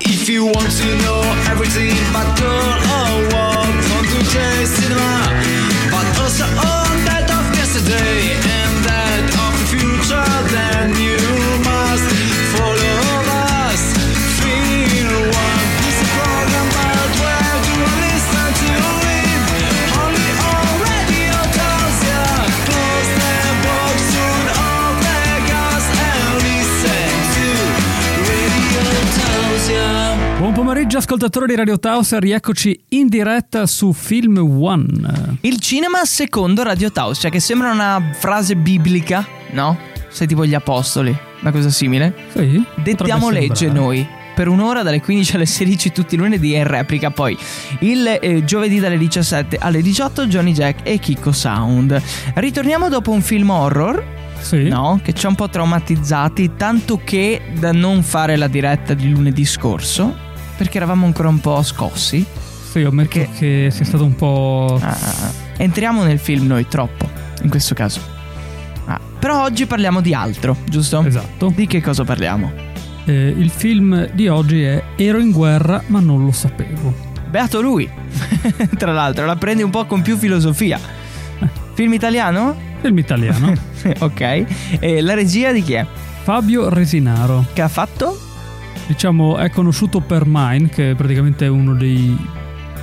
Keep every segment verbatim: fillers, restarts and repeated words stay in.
If you want to know everything about girl or what, come to D J Cinema, but also on that of yesterday and that of the future, then you must follow us. Film One is a program about where you listen to it, only on Radio Tausia. Close the box, turn off the gas and listen to Radio Tausia. Buon pomeriggio ascoltatori di Radio Tausia, rieccoci in diretta su Film One. Il cinema secondo Radio Tausia, che sembra una frase biblica, no? Sei tipo gli apostoli, una cosa simile. Sì. Dettiamo legge noi per un'ora dalle quindici alle sedici tutti i lunedì e in replica poi il eh, giovedì dalle diciassette alle diciotto Johnny Jack e Chicco Sound. Ritorniamo dopo un film horror. Sì. No, che ci ha un po' traumatizzati, tanto che da non fare la diretta di lunedì scorso perché eravamo ancora un po' scossi. Sì, ho merito perché... che sia stato un po'... Ah, entriamo nel film noi troppo, in questo caso. Ah, però oggi parliamo di altro, giusto? Esatto. Di che cosa parliamo? Eh, il film di oggi è Ero in guerra, ma non lo sapevo. Beato lui! Tra l'altro, la prendi un po' con più filosofia. Eh. Film italiano? Film italiano. Ok. E la regia di chi è? Fabio Resinaro. Che ha fatto? Diciamo è conosciuto per Mine, che è praticamente uno dei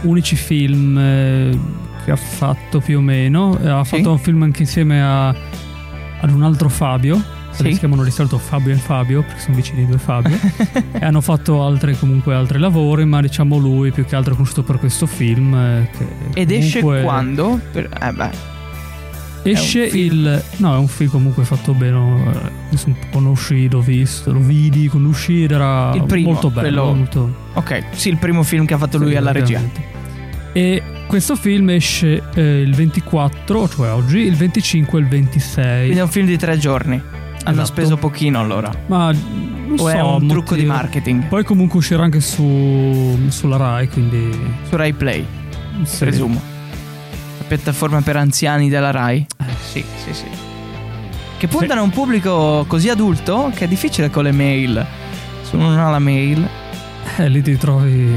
unici film eh, che ha fatto più o meno. Ha fatto sì. un film anche insieme a, ad un altro Fabio, sì. si chiamano di solito Fabio e Fabio perché sono vicini i due Fabio. E hanno fatto altri, comunque altri lavori, ma diciamo lui più che altro è conosciuto per questo film eh, che ed comunque... esce quando? Per... eh beh Esce il... No, è un film comunque fatto bene. Conosci, l'ho visto, lo vidi, conosci, era il primo, molto bello quello... molto... Ok, sì, il primo film che ha fatto sì, lui alla regia. E questo film esce eh, il ventiquattro, cioè oggi, il venticinque e il ventisei. Quindi è un film di tre giorni. Hanno esatto. speso pochino allora. Ma non o so, è un motivo. Trucco di marketing. Poi comunque uscirà anche su sulla Rai, quindi... Su RaiPlay, sì. presumo piattaforma per anziani della Rai. Sì, sì, sì. Che puntano a un pubblico così adulto che è difficile con le mail. Se uno non ha la mail, eh, lì ti trovi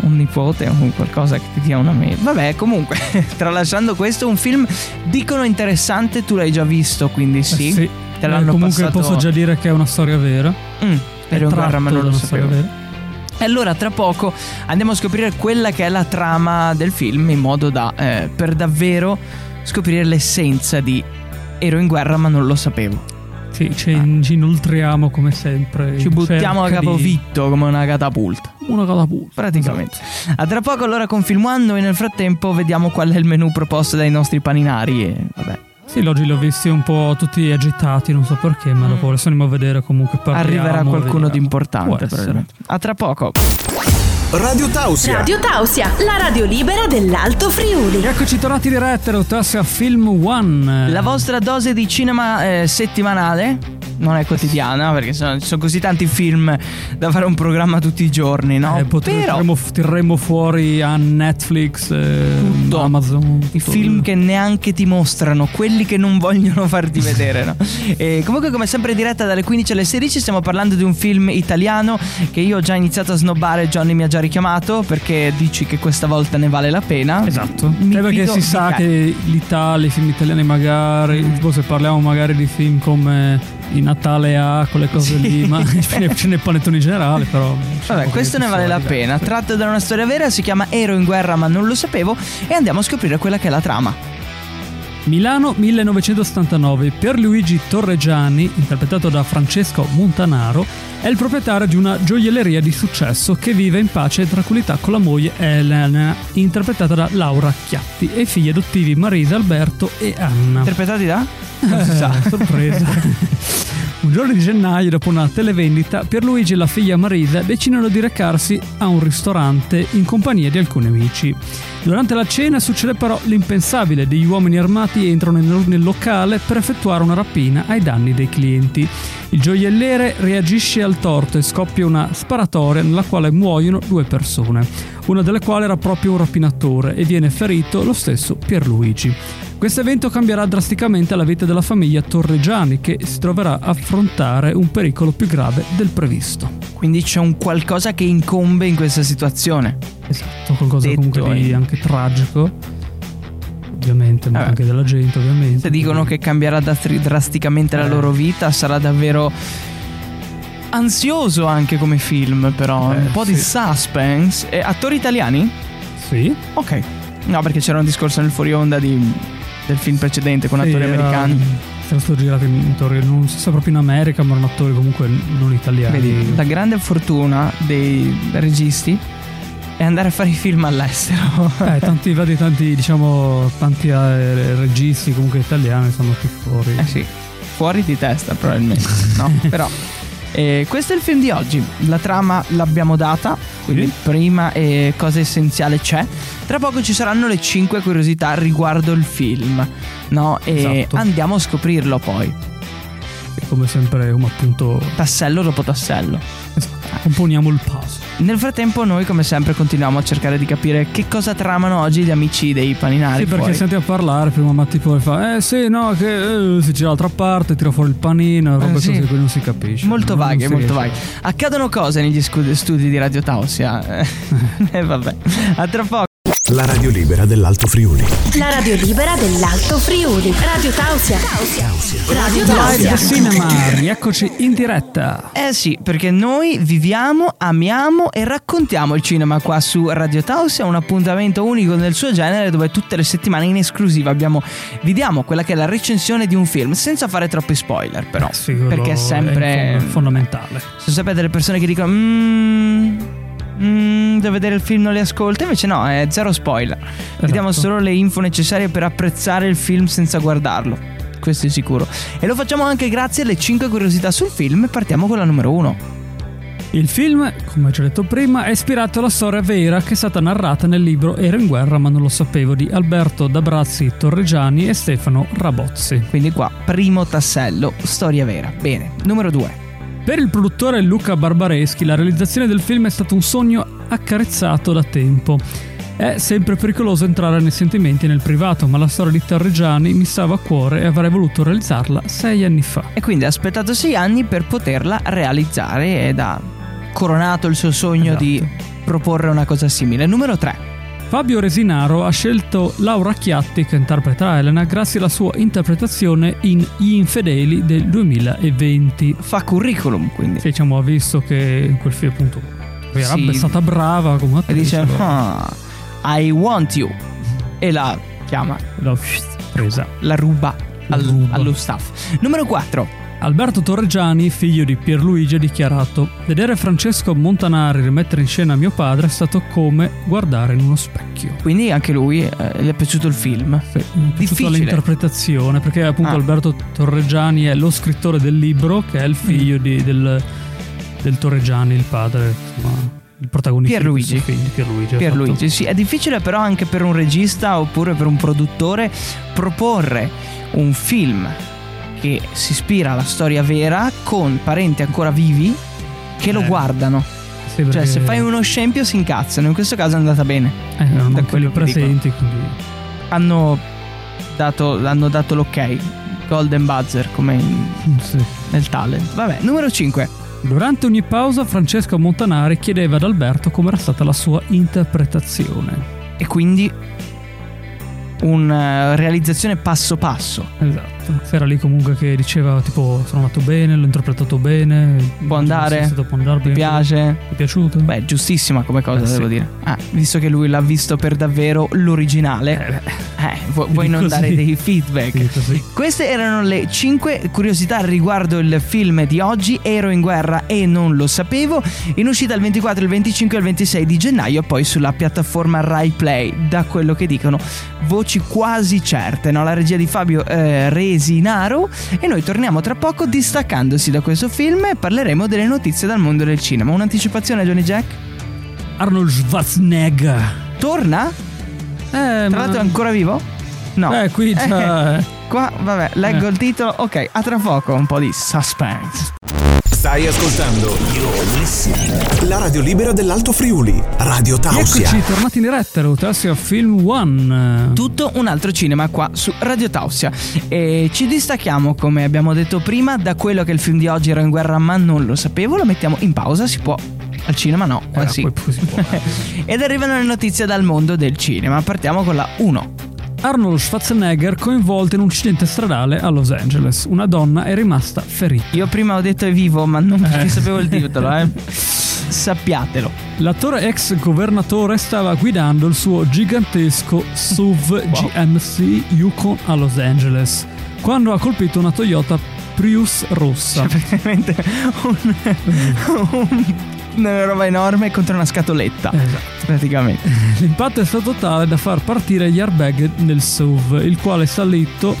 un nipote o qualcosa che ti dia una mail. Vabbè, comunque, tralasciando questo, un film dicono interessante, tu l'hai già visto, quindi sì. Eh sì. Te l'hanno eh, comunque passato... posso già dire che è una storia vera. Mm, è un guerra, ma non lo sapevo. E allora tra poco andiamo a scoprire quella che è la trama del film, in modo da eh, per davvero scoprire l'essenza di Ero in guerra ma non lo sapevo. Sì, ci ah. inoltriamo come sempre. Ci buttiamo a capovitto di... come una catapulta. Una catapulta. Praticamente esatto. A tra poco allora con Film One. Noi nel frattempo vediamo qual è il menù proposto dai nostri paninari e vabbè. Sì, oggi li ho visti un po' tutti agitati, non so perché, ma dopo adesso andiamo a vedere comunque parliamo. Arriverà qualcuno di importante. A tra poco. Radio Tausia. Radio Tausia, la radio libera dell'Alto Friuli. Eccoci tornati diretti da Tausia Film One. La vostra dose di cinema eh, settimanale, non è quotidiana, perché sono, ci sono così tanti film da fare un programma tutti i giorni, no? Eh, potremmo, però tireremo fuori a Netflix, eh, tutto. Amazon. Tutto. I film che neanche ti mostrano, quelli che non vogliono farti vedere, no? E comunque, come sempre, diretta dalle quindici alle sedici, stiamo parlando di un film italiano che io ho già iniziato a snobbare, Johnny mi ha già richiamato perché dici che questa volta ne vale la pena. Esatto. Mi perché si sa ca- che l'Italia, i film italiani magari, mm. se parliamo magari di film come Il Natale A, quelle cose sì. lì, ma ce ne panettoni in generale, però vabbè, questo ne vale la pena. Tratto da una storia vera, si chiama Ero in guerra ma non lo sapevo e andiamo a scoprire quella che è la trama. Milano millenovecentosettantanove, Pierluigi Torregiani, interpretato da Francesco Montanaro, è il proprietario di una gioielleria di successo che vive in pace e tranquillità con la moglie Elena, interpretata da Laura Chiatti, e figli adottivi Marisa, Alberto e Anna. Interpretati da? Non si sa, sorpresa. Un giorno di gennaio, dopo una televendita, Pierluigi e la figlia Marisa decidono di recarsi a un ristorante in compagnia di alcuni amici. Durante la cena succede però l'impensabile: degli uomini armati entrano nel locale per effettuare una rapina ai danni dei clienti. Il gioielliere reagisce al torto e scoppia una sparatoria nella quale muoiono due persone, una delle quali era proprio un rapinatore, e viene ferito lo stesso Pierluigi. Questo evento cambierà drasticamente la vita della famiglia Torregiani, che si troverà a affrontare un pericolo più grave del previsto. Quindi c'è un qualcosa che incombe in questa situazione. Esatto, qualcosa detto comunque di anche tragico, ovviamente, ma eh. anche della gente, ovviamente. Se dicono che cambierà dastri- drasticamente eh. la loro vita, sarà davvero ansioso anche come film, però eh, un po' sì. di suspense. E attori italiani? Sì. Ok. No, perché c'era un discorso nel fuori onda di, del film precedente con sì, attori era, americani. Era stato girato in Torino, non so se proprio in America, ma erano attori comunque non italiani. Vedi, la grande fortuna dei registi e andare a fare i film all'estero. Eh, tanti, vedi, tanti, diciamo, tanti eh, registi comunque italiani sono più fuori. Eh sì, fuori di testa probabilmente, no? Però eh, questo è il film di oggi. La trama l'abbiamo data, quindi sì. prima eh, cosa essenziale c'è. Tra poco ci saranno le cinque curiosità riguardo il film, no? E esatto. andiamo a scoprirlo poi. E come sempre un appunto tassello dopo tassello. Esatto. Componiamo il puzzle. Nel frattempo noi come sempre continuiamo a cercare di capire che cosa tramano oggi gli amici dei paninari. Sì, perché fuori. senti a parlare prima Matti poi fa Eh sì no che eh, si gira l'altra parte, tira fuori il panino, roba eh, sì. così che non si capisce. Molto non vaghe, non molto riesce. vaghe Accadono cose negli scu- studi di Radio Tausia. E eh, vabbè, a tra poco. La radio libera dell'Alto Friuli. La radio libera dell'Alto Friuli. Radio Tausia. Radio Tausia. Cinema. Rieccoci in diretta. Eh sì, perché noi viviamo, amiamo e raccontiamo il cinema qua su Radio Tausia, un appuntamento unico nel suo genere dove tutte le settimane in esclusiva abbiamo, vi diamo quella che è la recensione di un film senza fare troppi spoiler, però. Eh sì, perché è sempre è fondamentale. Sono sempre delle persone che dicono mmm Mm, da vedere il film non li ascolta. Invece no, è zero spoiler. Esatto. Vi diamo solo le info necessarie per apprezzare il film senza guardarlo. Questo è sicuro. E lo facciamo anche grazie alle cinque curiosità sul film. Partiamo con la numero uno. Il film, come ci ho detto prima, è ispirato alla storia vera che è stata narrata nel libro Ero in guerra, ma non lo sapevo, di Alberto D'Abrazzi Torrigiani e Stefano Rabozzi. Quindi qua, primo tassello, storia vera. Bene, numero due. Per il produttore Luca Barbareschi la realizzazione del film è stato un sogno accarezzato da tempo. È sempre pericoloso entrare nei sentimenti e nel privato, ma la storia di Torregiani mi stava a cuore e avrei voluto realizzarla sei anni fa. E quindi ha aspettato sei anni per poterla realizzare ed ha coronato il suo sogno esatto. di proporre una cosa simile. Numero tre. Fabio Resinaro ha scelto Laura Chiatti, che interpreterà Elena, grazie alla sua interpretazione in Gli Infedeli del duemilaventi. Fa curriculum, quindi. Sì, diciamo, ha visto che in quel film, appunto, era sì. stata brava come attrice. E dice, ah, I want you. E la chiama. L'ho presa. La ruba, la al, ruba. allo staff. Numero quattro. Alberto Torregiani, figlio di Pierluigi, ha dichiarato: vedere Francesco Montanari rimettere in scena mio padre è stato come guardare in uno specchio. Quindi anche lui eh, gli è piaciuto il film. Sì, gli è piaciuta l'interpretazione, perché appunto ah. Alberto Torregiani è lo scrittore del libro, che è il figlio mm. di, del, del Torregiani, il padre, insomma, il protagonista Pierluigi. Quindi Pierluigi, Pierluigi fatto... sì, è difficile però anche per un regista oppure per un produttore proporre un film che si ispira alla storia vera con parenti ancora vivi che eh. lo guardano. Sì, perché... Cioè, se fai uno scempio si incazzano. In questo caso è andata bene. Eh, erano quelli presenti. Quindi... Hanno dato, hanno dato l'ok. Golden buzzer, come in... sì. nel talent. Vabbè, numero cinque. Durante ogni pausa, Francesco Montanari chiedeva ad Alberto come era stata la sua interpretazione. E quindi... una realizzazione passo passo. Esatto. Era lì comunque che diceva tipo sono andato bene, l'ho interpretato bene, può andare, stato, può andare bene, mi piace, ti è piaciuto? Beh, giustissima come cosa, eh, devo sì. dire ah, visto che lui l'ha visto per davvero l'originale, eh, eh, vu- vuoi non così. dare dei feedback. Queste erano le cinque curiosità riguardo il film di oggi, Ero in guerra e non lo sapevo, in uscita il ventiquattro, il venticinque e il ventisei di gennaio, poi sulla piattaforma RaiPlay, da quello che dicono voci quasi certe, no? La regia di Fabio eh, Resinaro. E noi torniamo tra poco distaccandosi da questo film e parleremo delle notizie dal mondo del cinema. Un'anticipazione, Johnny Jack? Arnold Schwarzenegger torna? Eh, tra ma... l'altro è ancora vivo? No. Eh, qui già... eh, qua, vabbè, leggo eh. il titolo. Ok, a tra poco un po' di suspense. Stai ascoltando la radio libera dell'Alto Friuli, Radio Tausia. Eccoci, tornati in diretta, Radio Tausia Film One. Tutto un altro cinema qua su Radio Tausia. E ci distacchiamo, come abbiamo detto prima, da quello che è il film di oggi, Ero in guerra, ma non lo sapevo. Lo mettiamo in pausa, si può... Al cinema no, qua eh, sì. Poi si può. Ed arrivano le notizie dal mondo del cinema. Partiamo con la uno. Arnold Schwarzenegger coinvolto in un incidente stradale a Los Angeles. Una donna è rimasta ferita. Io prima ho detto è vivo, ma non perché eh. sapevo il titolo, eh. Sappiatelo. L'attore ex governatore stava guidando il suo gigantesco S U V wow. G M C Yukon a Los Angeles quando ha colpito una Toyota Prius rossa. Cioè, praticamente un... un... una roba enorme contro una scatoletta. Esatto. Praticamente l'impatto è stato tale da far partire gli airbag nel S U V, il quale è salito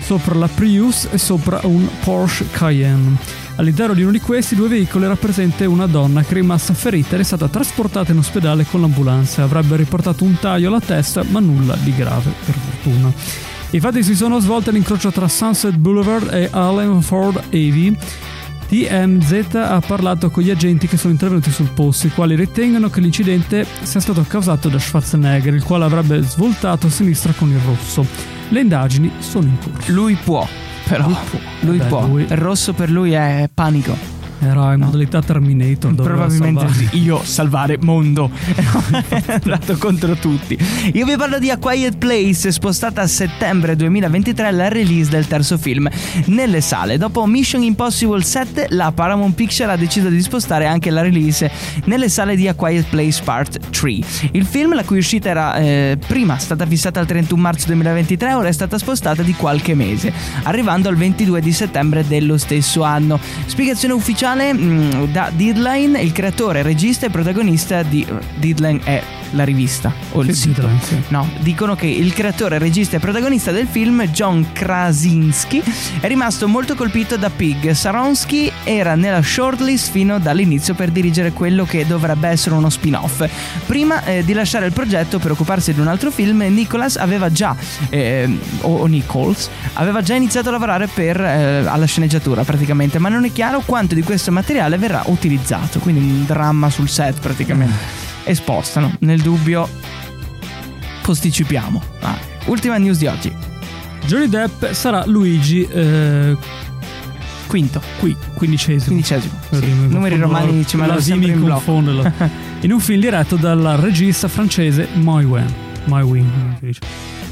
sopra la Prius e sopra un Porsche Cayenne. All'interno di uno di questi due veicoli era presente una donna che è rimasta ferita ed è stata trasportata in ospedale con l'ambulanza. Avrebbe riportato un taglio alla testa, ma nulla di grave, per fortuna. Infatti si sono svolte l'incrocio tra Sunset Boulevard e Allen Ford Ave. T M Z ha parlato con gli agenti che sono intervenuti sul posto, i quali ritengono che l'incidente sia stato causato da Schwarzenegger, il quale avrebbe svoltato a sinistra con il rosso. Le indagini sono in corso. Lui può, però. Lui può. Lui Vabbè, può. Lui... Il rosso per lui è panico. Era in no. modalità Terminator. Probabilmente salvare. Io salvare mondo. È andato contro tutti. Io vi parlo di A Quiet Place, spostata a settembre duemilaventitré la release del terzo film nelle sale. Dopo Mission Impossible sette, la Paramount Pictures ha deciso di spostare anche la release nelle sale di A Quiet Place Part tre. Il film, la cui uscita era eh, prima stata fissata al trentuno marzo duemilaventitré, ora è stata spostata di qualche mese, arrivando al ventidue di settembre dello stesso anno. Spiegazione ufficiale da Deadline, il creatore, regista e protagonista di Deadline è la rivista o il sito. No, dicono che il creatore, regista e protagonista del film, John Krasinski, è rimasto molto colpito da Pig. Saronski era nella shortlist fino dall'inizio per dirigere quello che dovrebbe essere uno spin-off. Prima eh, di lasciare il progetto per occuparsi di un altro film, Nicholas aveva già eh, o Nichols aveva già iniziato a lavorare per eh, alla sceneggiatura praticamente, ma non è chiaro quanto di questo questo materiale verrà utilizzato, quindi un dramma sul set praticamente. E spostano, nel dubbio posticipiamo. Ah, ultima news di oggi. Johnny Depp sarà Luigi eh... quinto, qui quindicesimo, quindicesimo sì. Sì. Numeri romani ci mandano sempre in blocco. In un film diretto dalla regista francese Maïwenn. Maïwenn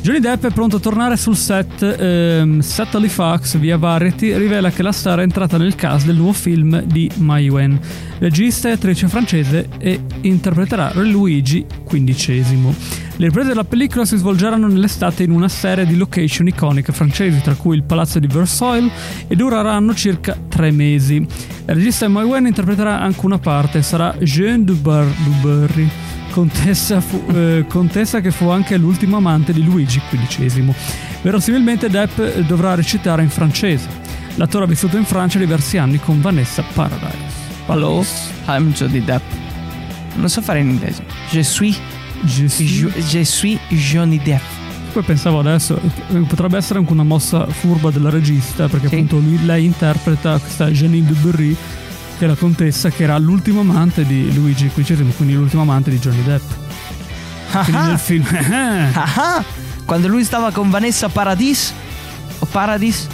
Johnny Depp è pronto a tornare sul set. ehm, Satellite Fax via Variety rivela che la star è entrata nel cast del nuovo film di Maïwenn, regista e attrice francese, e interpreterà Luigi quindicesimo. Le riprese della pellicola si svolgeranno nell'estate in una serie di location iconiche francesi, tra cui il palazzo di Versailles, e dureranno circa tre mesi. Il regista Maïwenn interpreterà anche una parte, sarà Jeanne du Barry, Contessa, fu, eh, contessa che fu anche l'ultima amante di Luigi quindicesimo. Verosimilmente Depp dovrà recitare in francese. L'attore ha vissuto in Francia diversi anni con Vanessa Paradis. Hello, I'm Johnny Depp. Non so fare in inglese. Je suis, je suis, je suis Johnny Depp. Poi pensavo adesso, potrebbe essere anche una mossa furba della regista, perché sì. appunto lui, lei interpreta questa Jeanne du Barry, che è la contessa che era l'ultima amante di Luigi quindicesimo, quindi l'ultima amante di Johnny Depp. Ah-ha. Quindi nel film ah-ha. Quando lui stava con Vanessa Paradis o Paradis,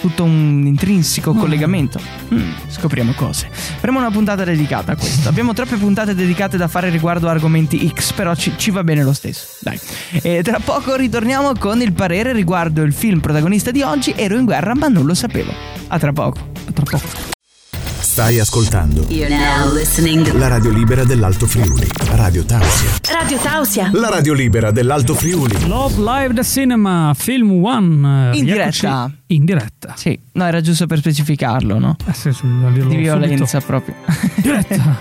tutto un intrinseco no. collegamento. Mm, scopriamo cose. Faremo una puntata dedicata a questo. Abbiamo troppe puntate dedicate da fare riguardo argomenti X, però ci, ci va bene lo stesso. Dai. E tra poco ritorniamo con il parere riguardo il film protagonista di oggi, Ero in guerra ma non lo sapevo. A tra poco. A tra poco. Stai ascoltando la radio libera dell'Alto Friuli, Radio Tausia. Radio Tausia, la radio libera dell'Alto Friuli. Love Live the Cinema Film One in diretta. In diretta. Sì, no, era giusto per specificarlo, no? Eh sì, di violenza subito. Proprio. Diretta.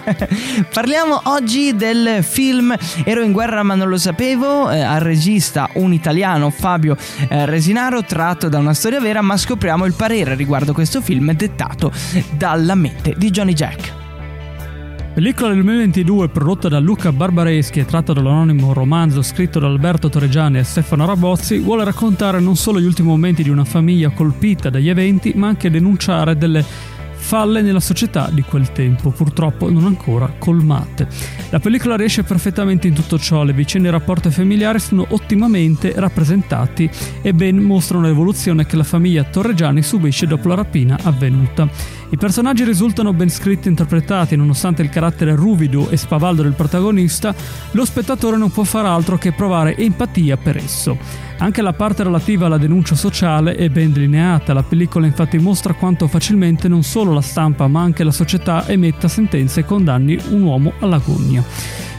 Parliamo oggi del film Ero in guerra ma non lo sapevo, eh, al regista un italiano, Fabio eh, Resinaro, tratto da una storia vera, ma scopriamo il parere riguardo questo film dettato dalla mente di Johnny Jack. Pellicola del duemilaventidue prodotta da Luca Barbareschi e tratta dall'anonimo romanzo scritto da Alberto Torregiani e Stefano Rabozzi, vuole raccontare non solo gli ultimi momenti di una famiglia colpita dagli eventi, ma anche denunciare delle falle nella società di quel tempo, purtroppo non ancora colmate. La pellicola riesce perfettamente in tutto ciò, le vicende e il rapporto familiare sono ottimamente rappresentati e ben mostrano l'evoluzione che la famiglia Torregiani subisce dopo la rapina avvenuta. I personaggi risultano ben scritti e interpretati, nonostante il carattere ruvido e spavaldo del protagonista, lo spettatore non può far altro che provare empatia per esso. Anche la parte relativa alla denuncia sociale è ben delineata, la pellicola infatti mostra quanto facilmente non solo la stampa ma anche la società emetta sentenze e condanni un uomo alla gogna.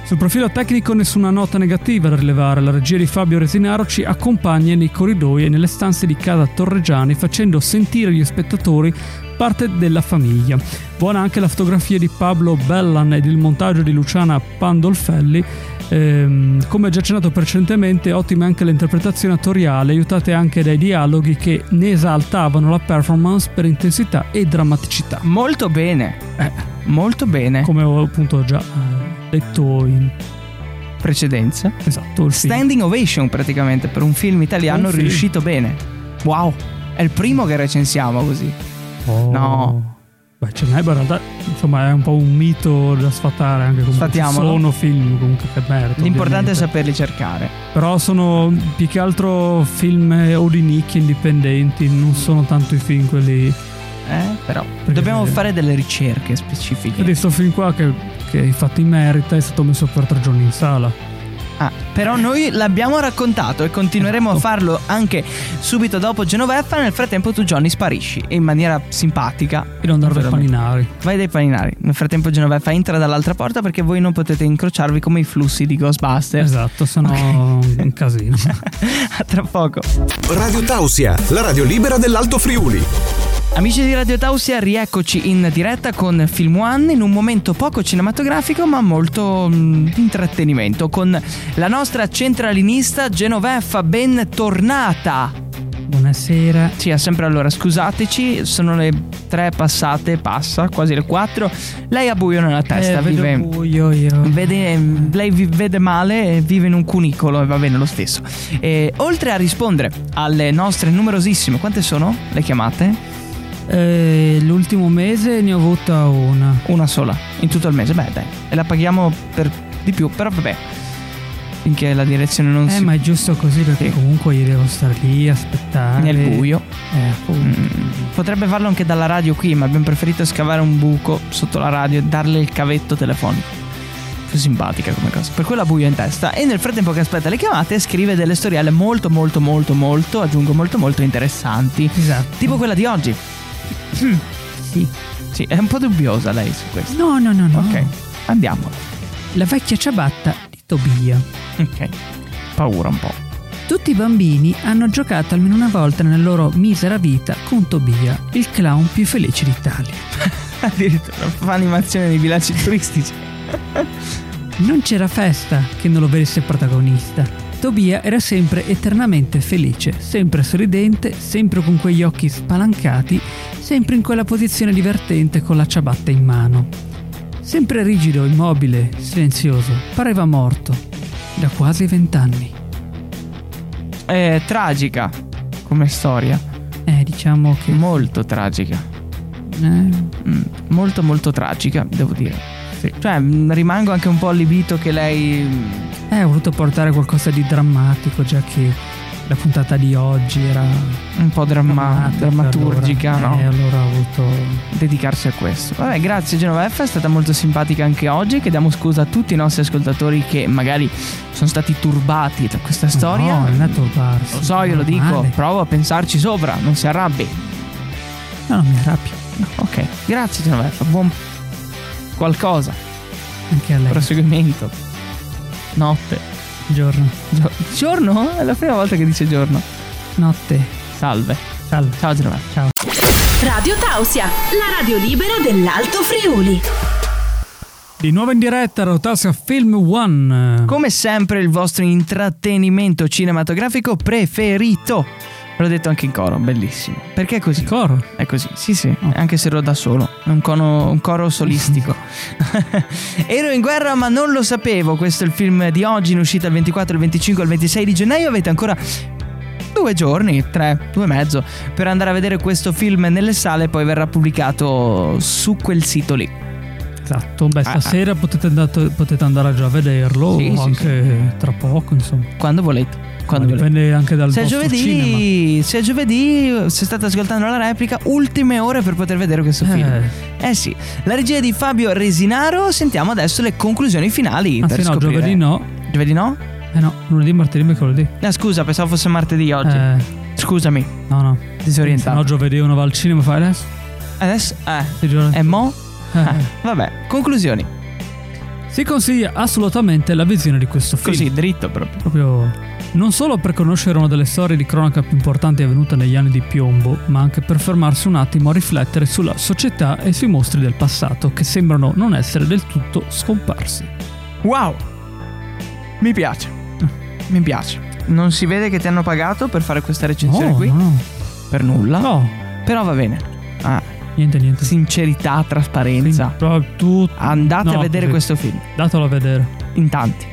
Sul profilo tecnico nessuna nota negativa da rilevare, la regia di Fabio Resinaro ci accompagna nei corridoi e nelle stanze di casa Torregiani facendo sentire gli spettatori parte della famiglia. Buona anche la fotografia di Pablo Bellan ed il montaggio di Luciana Pandolfelli. Ehm, come già accennato precedentemente, ottime anche l'interpretazione attoriale, aiutate anche dai dialoghi che ne esaltavano la performance per intensità e drammaticità. Molto bene, eh, molto bene. Come ho appunto già detto in precedenza. Esatto. Standing ovation praticamente per un film italiano un riuscito film. Bene. Wow, è il primo che recensiamo così. Oh. No, beh, ce n'è in realtà, insomma, è un po' un mito da sfatare anche comunque. Sfatiamolo. Sono film comunque che merito. L'importante ovviamente è saperli cercare. Però sono più che altro film o di nicchia indipendenti, non sono tanto i film quelli. Eh, però perché dobbiamo fare delle ricerche specifiche. E questo film qua che, che infatti merita è stato messo per tre giorni in sala. Ah, però noi l'abbiamo raccontato e continueremo a farlo anche subito dopo Genoveffa. Nel frattempo tu, Johnny, sparisci in maniera simpatica e non andare dai paninari. Vai dai paninari. Nel frattempo Genoveffa entra dall'altra porta, perché voi non potete incrociarvi come i flussi di Ghostbusters. Esatto, sennò okay. È un casino. A tra poco. Radio Tausia, la radio libera dell'Alto Friuli. Amici di Radio Tausia, rieccoci in diretta con Film One in un momento poco cinematografico ma molto mh, intrattenimento, con la nostra centralinista Genoveffa, ben tornata. Buonasera. Sì, è sempre allora, scusateci, sono le tre passate, passa, quasi le quattro. Lei ha buio nella testa, eh, vive buio io. Vede, lei vede male e vive in un cunicolo e va bene lo stesso. E, oltre a rispondere alle nostre numerosissime, quante sono le chiamate? Eh, l'ultimo mese ne ho avuta una. Una sola, in tutto il mese. Beh, dai, e la paghiamo per di più, però vabbè, finché la direzione non eh, si... Eh, ma è giusto così, perché sì, comunque io devo stare lì, aspettare nel buio. Eh, appunto. Mm, potrebbe farlo anche dalla radio qui, ma abbiamo preferito scavare un buco sotto la radio e darle il cavetto telefonico. Più simpatica come cosa. Per quella buio in testa. E nel frattempo che aspetta le chiamate, scrive delle storielle molto, molto, molto, molto, aggiungo molto, molto interessanti. Esatto. Tipo quella di oggi. Mm, sì. Sì, è un po' dubbiosa lei su questo. No, no, no, no. Ok, andiamo. La vecchia ciabatta di Tobia. Ok, paura un po'. Tutti i bambini hanno giocato almeno una volta nella loro misera vita con Tobia, il clown più felice d'Italia. Addirittura fa animazione nei villaggi turistici. Non c'era festa che non lo vedesse protagonista. Tobia era sempre eternamente felice, sempre sorridente, sempre con quegli occhi spalancati, sempre in quella posizione divertente con la ciabatta in mano. Sempre rigido, immobile, silenzioso, pareva morto, da quasi vent'anni. È tragica come storia. Eh, diciamo che... Molto tragica. Eh. Mm, molto molto tragica, devo dire. Sì. Cioè, rimango anche un po' allibito che lei... Eh, ho voluto portare qualcosa di drammatico, già che la puntata di oggi era un po' dramma- drammaturgica, allora, no? E eh, allora ho voluto dedicarsi a questo. Vabbè, grazie Genoveffa, è stata molto simpatica anche oggi. Chiediamo scusa a tutti i nostri ascoltatori che magari sono stati turbati da questa storia. No, non è turbarsi. Lo so, io lo dico, male. Provo a pensarci sopra, non si arrabbi. No, non mi arrabbio. No, ok, grazie Genoveffa, buon qualcosa. Anche a lei. Proseguimento. Notte. Giorno. Gio- giorno? È la prima volta che dice giorno. Notte. Salve. Salve. Ciao Genoveffa. Ciao. Radio Tausia, la radio libera dell'Alto Friuli. Di nuovo in diretta Radio Tausia Film One. Come sempre il vostro intrattenimento cinematografico preferito. L'ho detto anche in coro, bellissimo. Perché è così? In coro? È così, sì sì, oh. Anche se ero da solo. È un, cono, un coro solistico. Ero in guerra ma non lo sapevo. Questo è il film di oggi, in uscita il ventiquattro, il venticinque, il ventisei di gennaio. Avete ancora due giorni, tre, due e mezzo, per andare a vedere questo film nelle sale. Poi verrà pubblicato su quel sito lì. Esatto, beh, stasera ah, ah. Potete, andato, potete andare già a vederlo, sì, o anche sì, sì. tra poco, insomma. Quando volete. Quando Ma dipende volete. anche dal se vostro giovedì, cinema. Se è giovedì, se state ascoltando la replica, ultime ore per poter vedere questo eh. film. Eh sì. La regia di Fabio Resinaro, sentiamo adesso le conclusioni finali. Anzi per no, scoprire. giovedì no. Giovedì no? Eh no, lunedì, martedì, mercoledì. Ah, scusa, pensavo fosse martedì oggi. Eh. Scusami. No, no. Disorientato. No, giovedì uno va al cinema, fa adesso. Adesso? Eh. E mo'? Eh. Ah, vabbè, conclusioni. Si consiglia assolutamente la visione di questo film. Così, dritto proprio. Proprio non solo per conoscere una delle storie di cronaca più importanti avvenuta negli anni di piombo, ma anche per fermarsi un attimo a riflettere sulla società e sui mostri del passato che sembrano non essere del tutto scomparsi. Wow! Mi piace. Mi piace. Non si vede che ti hanno pagato per fare questa recensione no, qui? No. Per nulla? No. Però va bene. Ah. Niente, niente. Sincerità, trasparenza. Sin- tu- Andate no, a vedere così. questo film. Datelo a vedere. In tanti.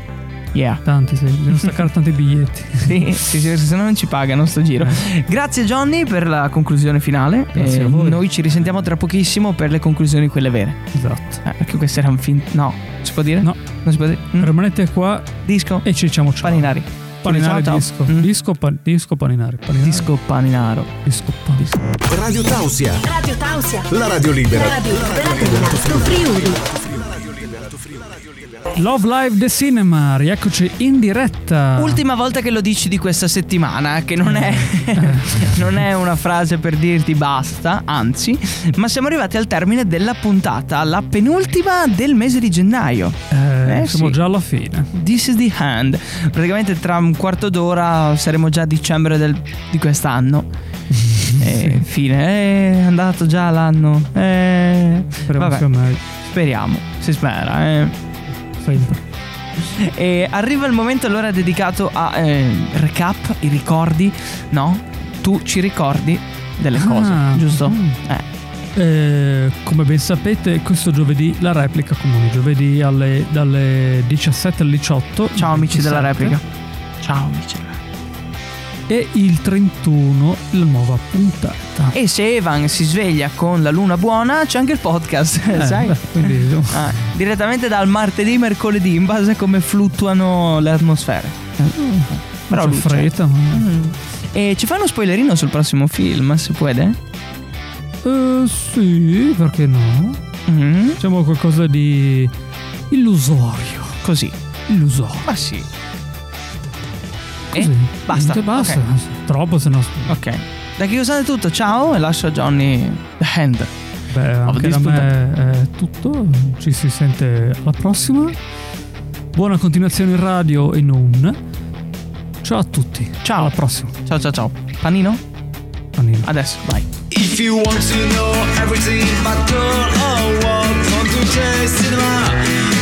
Yeah. Tanti, sì. Bisogna staccare tanti biglietti. Sì, sì, sì, se no non ci pagano sto giro. Eh. Grazie, Johnny, per la conclusione finale. Grazie eh, a voi. Noi ci risentiamo tra pochissimo per le conclusioni, quelle vere. Esatto. Eh, perché questo era un film. No. Si può dire? No. Non si può dire. Mm. Rimanete qua. Disco. E ci diciamo ciao. Paninari. Paninari, ciao, disco. Mm. Disco, pa- disco Paninari. Paninari. Disco Paninaro. Disco Paninaro. Radio Tausia. Radio Tausia. La radio libera. La radio libera. La radio libera. Love Live The Cinema, rieccoci in diretta. Ultima volta che lo dici di questa settimana, che non è non è una frase per dirti basta, anzi, ma siamo arrivati al termine della puntata, la penultima del mese di gennaio. Eh, eh, siamo sì. già alla fine. This is the end. Praticamente tra un quarto d'ora saremo già a dicembre del, di quest'anno. Eh, sì. Fine, eh, è andato già l'anno. Eh, vabbè. Speriamo, si spera. Eh. Sempre. E arriva il momento allora dedicato a eh, recap, i ricordi, no? Tu ci ricordi delle cose, ah, giusto? Mm. Eh. Eh, come ben sapete, questo giovedì la replica comune, giovedì alle, dalle diciassette alle diciotto. Ciao amici diciassette. Della replica. Ciao amici. E il trentuno la nuova puntata. E se Evan si sveglia con la luna buona, c'è anche il podcast, eh, sai? Beh, ah, direttamente dal martedì, mercoledì, in base a come fluttuano le atmosfere. Mm. Però c'è fretta. Mm. E ci fai uno spoilerino sul prossimo film, se puede? Eh, sì, perché no? Mm. Diciamo qualcosa di illusorio. Così? Illusorio. Ma sì. Così. Basta, niente, basta. Okay. Troppo se no. Ok. Da che usate tutto, ciao, e lascio a Johnny the hand. Beh, anche da me è tutto. Ci si sente alla prossima. Buona continuazione in radio e non. Ciao a tutti. Ciao, alla prossima. Ciao ciao ciao. Panino? Panino. Adesso, vai. If you want to know everything about girl or what, come to J Cinema.